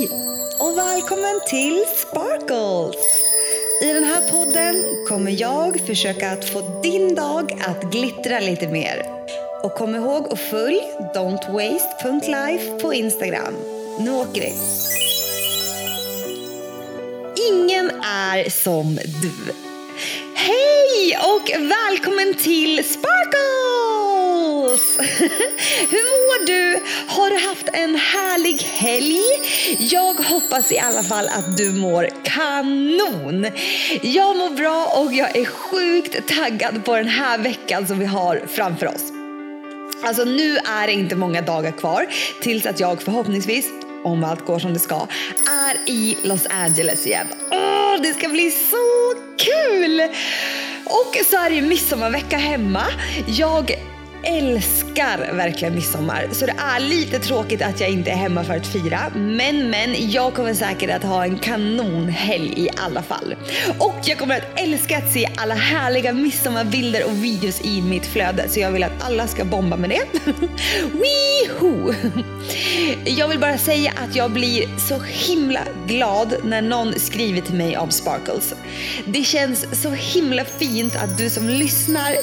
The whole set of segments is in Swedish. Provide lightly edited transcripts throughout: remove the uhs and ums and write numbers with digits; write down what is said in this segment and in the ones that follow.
Hej och välkommen till Sparkles! I den här podden kommer jag försöka att få din dag att glittra lite mer. Och kom ihåg att följ don'twaste.life på Instagram. Nu åker vi! Ingen är som du. Hej och välkommen till Sparkles! Hur mår du? Har du haft en härlig helg? Jag hoppas i alla fall att du mår kanon. Jag mår bra och jag är sjukt taggad på den här veckan som vi har framför oss. Alltså nu är det inte många dagar kvar tills att jag förhoppningsvis, om allt går som det ska, är i Los Angeles igen. Åh, det ska bli så kul! Och så är det ju midsommarvecka hemma. Jag älskar verkligen midsommar, så det är lite tråkigt att jag inte är hemma för att fira, men jag kommer säkert att ha en kanonhelg i alla fall. Och jag kommer att älska att se alla härliga midsommarbilder och videos i mitt flöde, så jag vill att alla ska bomba med det. Weehoo! Jag vill bara säga att jag blir så himla glad när någon skriver till mig om Sparkles. Det känns så himla fint att du som lyssnar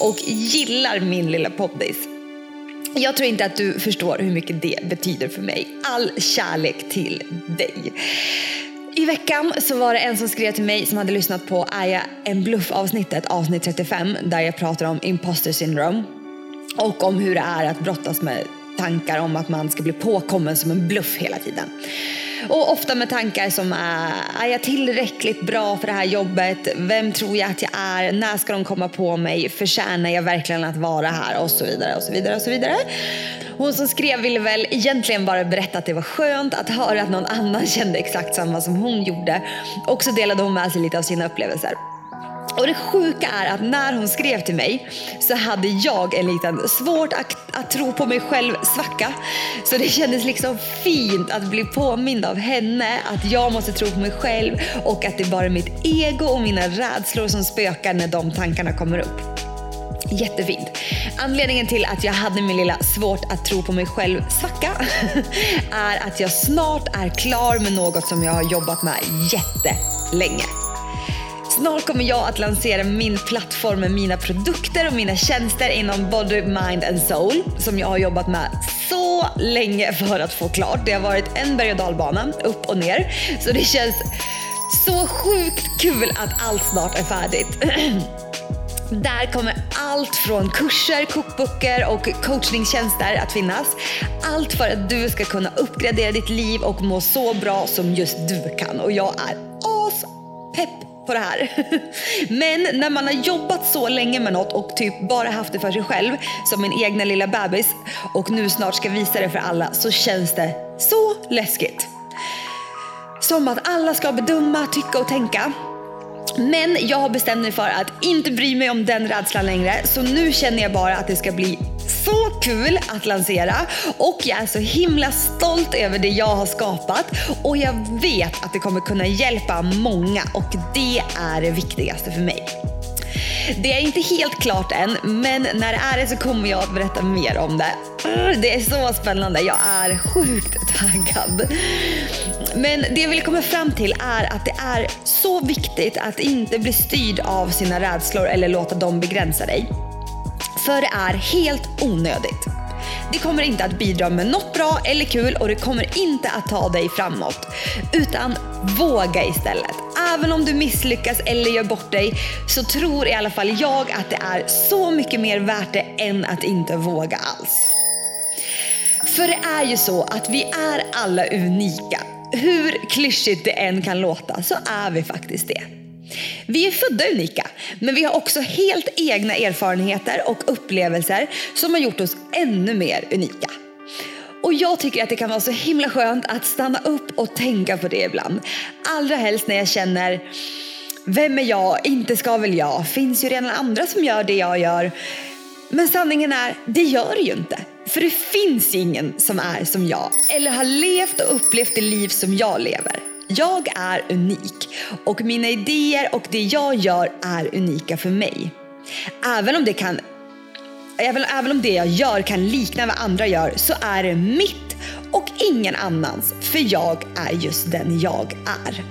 och gillar min lilla poddis. Jag tror inte att du förstår hur mycket det betyder för mig. All kärlek till dig. I veckan så var det en som skrev till mig som hade lyssnat på Är jag en bluff-avsnittet, avsnitt 35, där jag pratar om Imposter Syndrome och om hur det är att brottas med tankar om att man ska bli påkommen som en bluff hela tiden. Och ofta med tankar som är jag tillräckligt bra för det här jobbet? Vem tror jag att jag är? När ska de komma på mig? Förtjänar jag verkligen att vara här? Och så vidare, och så vidare, och så vidare. Hon som skrev ville väl egentligen bara berätta att det var skönt att höra att någon annan kände exakt samma som hon gjorde. Och så delade hon med sig lite av sina upplevelser. Och det sjuka är att när hon skrev till mig så hade jag en liten svårt att tro på mig själv svacka. Så det kändes liksom fint att bli påmind av henne att jag måste tro på mig själv och att det är bara mitt ego och mina rädslor som spökar när de tankarna kommer upp. Jättefint. Anledningen till att jag hade min lilla svårt att tro på mig själv svacka är att jag snart är klar med något som jag har jobbat med jättelänge. Snart kommer jag att lansera min plattform med mina produkter och mina tjänster inom Body, Mind and Soul som jag har jobbat med så länge för att få klart. Det har varit en berg- och dalbana, upp och ner. Så det känns så sjukt kul att allt snart är färdigt. Där kommer allt från kurser, kokböcker och coachningstjänster att finnas. Allt för att du ska kunna uppgradera ditt liv och må så bra som just du kan. Och jag är aspepp på det här. Men när man har jobbat så länge med något och typ bara haft det för sig själv som min egna lilla bebis och nu snart ska visa det för alla, så känns det så läskigt. Som att alla ska bedöma, tycka och tänka. Men jag har bestämt mig för att inte bry mig om den rädslan längre, så nu känner jag bara att det ska bli så kul att lansera och jag är så himla stolt över det jag har skapat och jag vet att det kommer kunna hjälpa många och det är det viktigaste för mig. Det är inte helt klart än, men när det är det så kommer jag att berätta mer om det. Det är så spännande, jag är sjukt taggad. Men det jag vill komma fram till är att det är så viktigt att inte bli styrd av sina rädslor eller låta dem begränsa dig. För det är helt onödigt. Det kommer inte att bidra med något bra eller kul och det kommer inte att ta dig framåt. Utan våga istället. Även om du misslyckas eller gör bort dig så tror i alla fall jag att det är så mycket mer värt det än att inte våga alls. För det är ju så att vi är alla unika. Hur klyschigt det än kan låta så är vi faktiskt det. Vi är födda unika, men vi har också helt egna erfarenheter och upplevelser som har gjort oss ännu mer unika. Och jag tycker att det kan vara så himla skönt att stanna upp och tänka på det ibland. Allra helst när jag känner, vem är jag? Inte ska väl jag? Finns ju redan andra som gör det jag gör. Men sanningen är, det gör det ju inte. För det finns ingen som är som jag eller har levt och upplevt det liv som jag lever. Jag är unik och mina idéer och det jag gör är unika för mig. Även om det jag gör kan likna vad andra gör så är det mitt och ingen annans, för jag är just den jag är.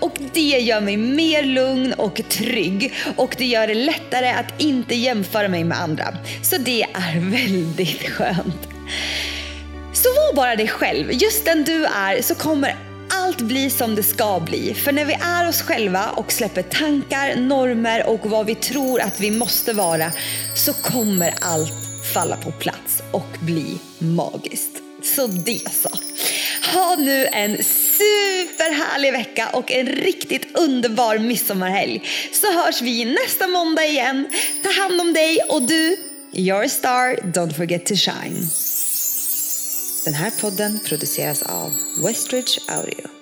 Och det gör mig mer lugn och trygg, och det gör det lättare att inte jämföra mig med andra. Så det är väldigt skönt. Så var bara dig själv, just den du är, så kommer allt bli som det ska bli. För när vi är oss själva och släpper tankar, normer och vad vi tror att vi måste vara, så kommer allt falla på plats och bli magiskt. Så det så. Ha nu en superhärlig vecka och en riktigt underbar midsommarhelg. Så hörs vi nästa måndag igen. Ta hand om dig och du, your star, don't forget to shine. Den här podden produceras av Westridge Audio.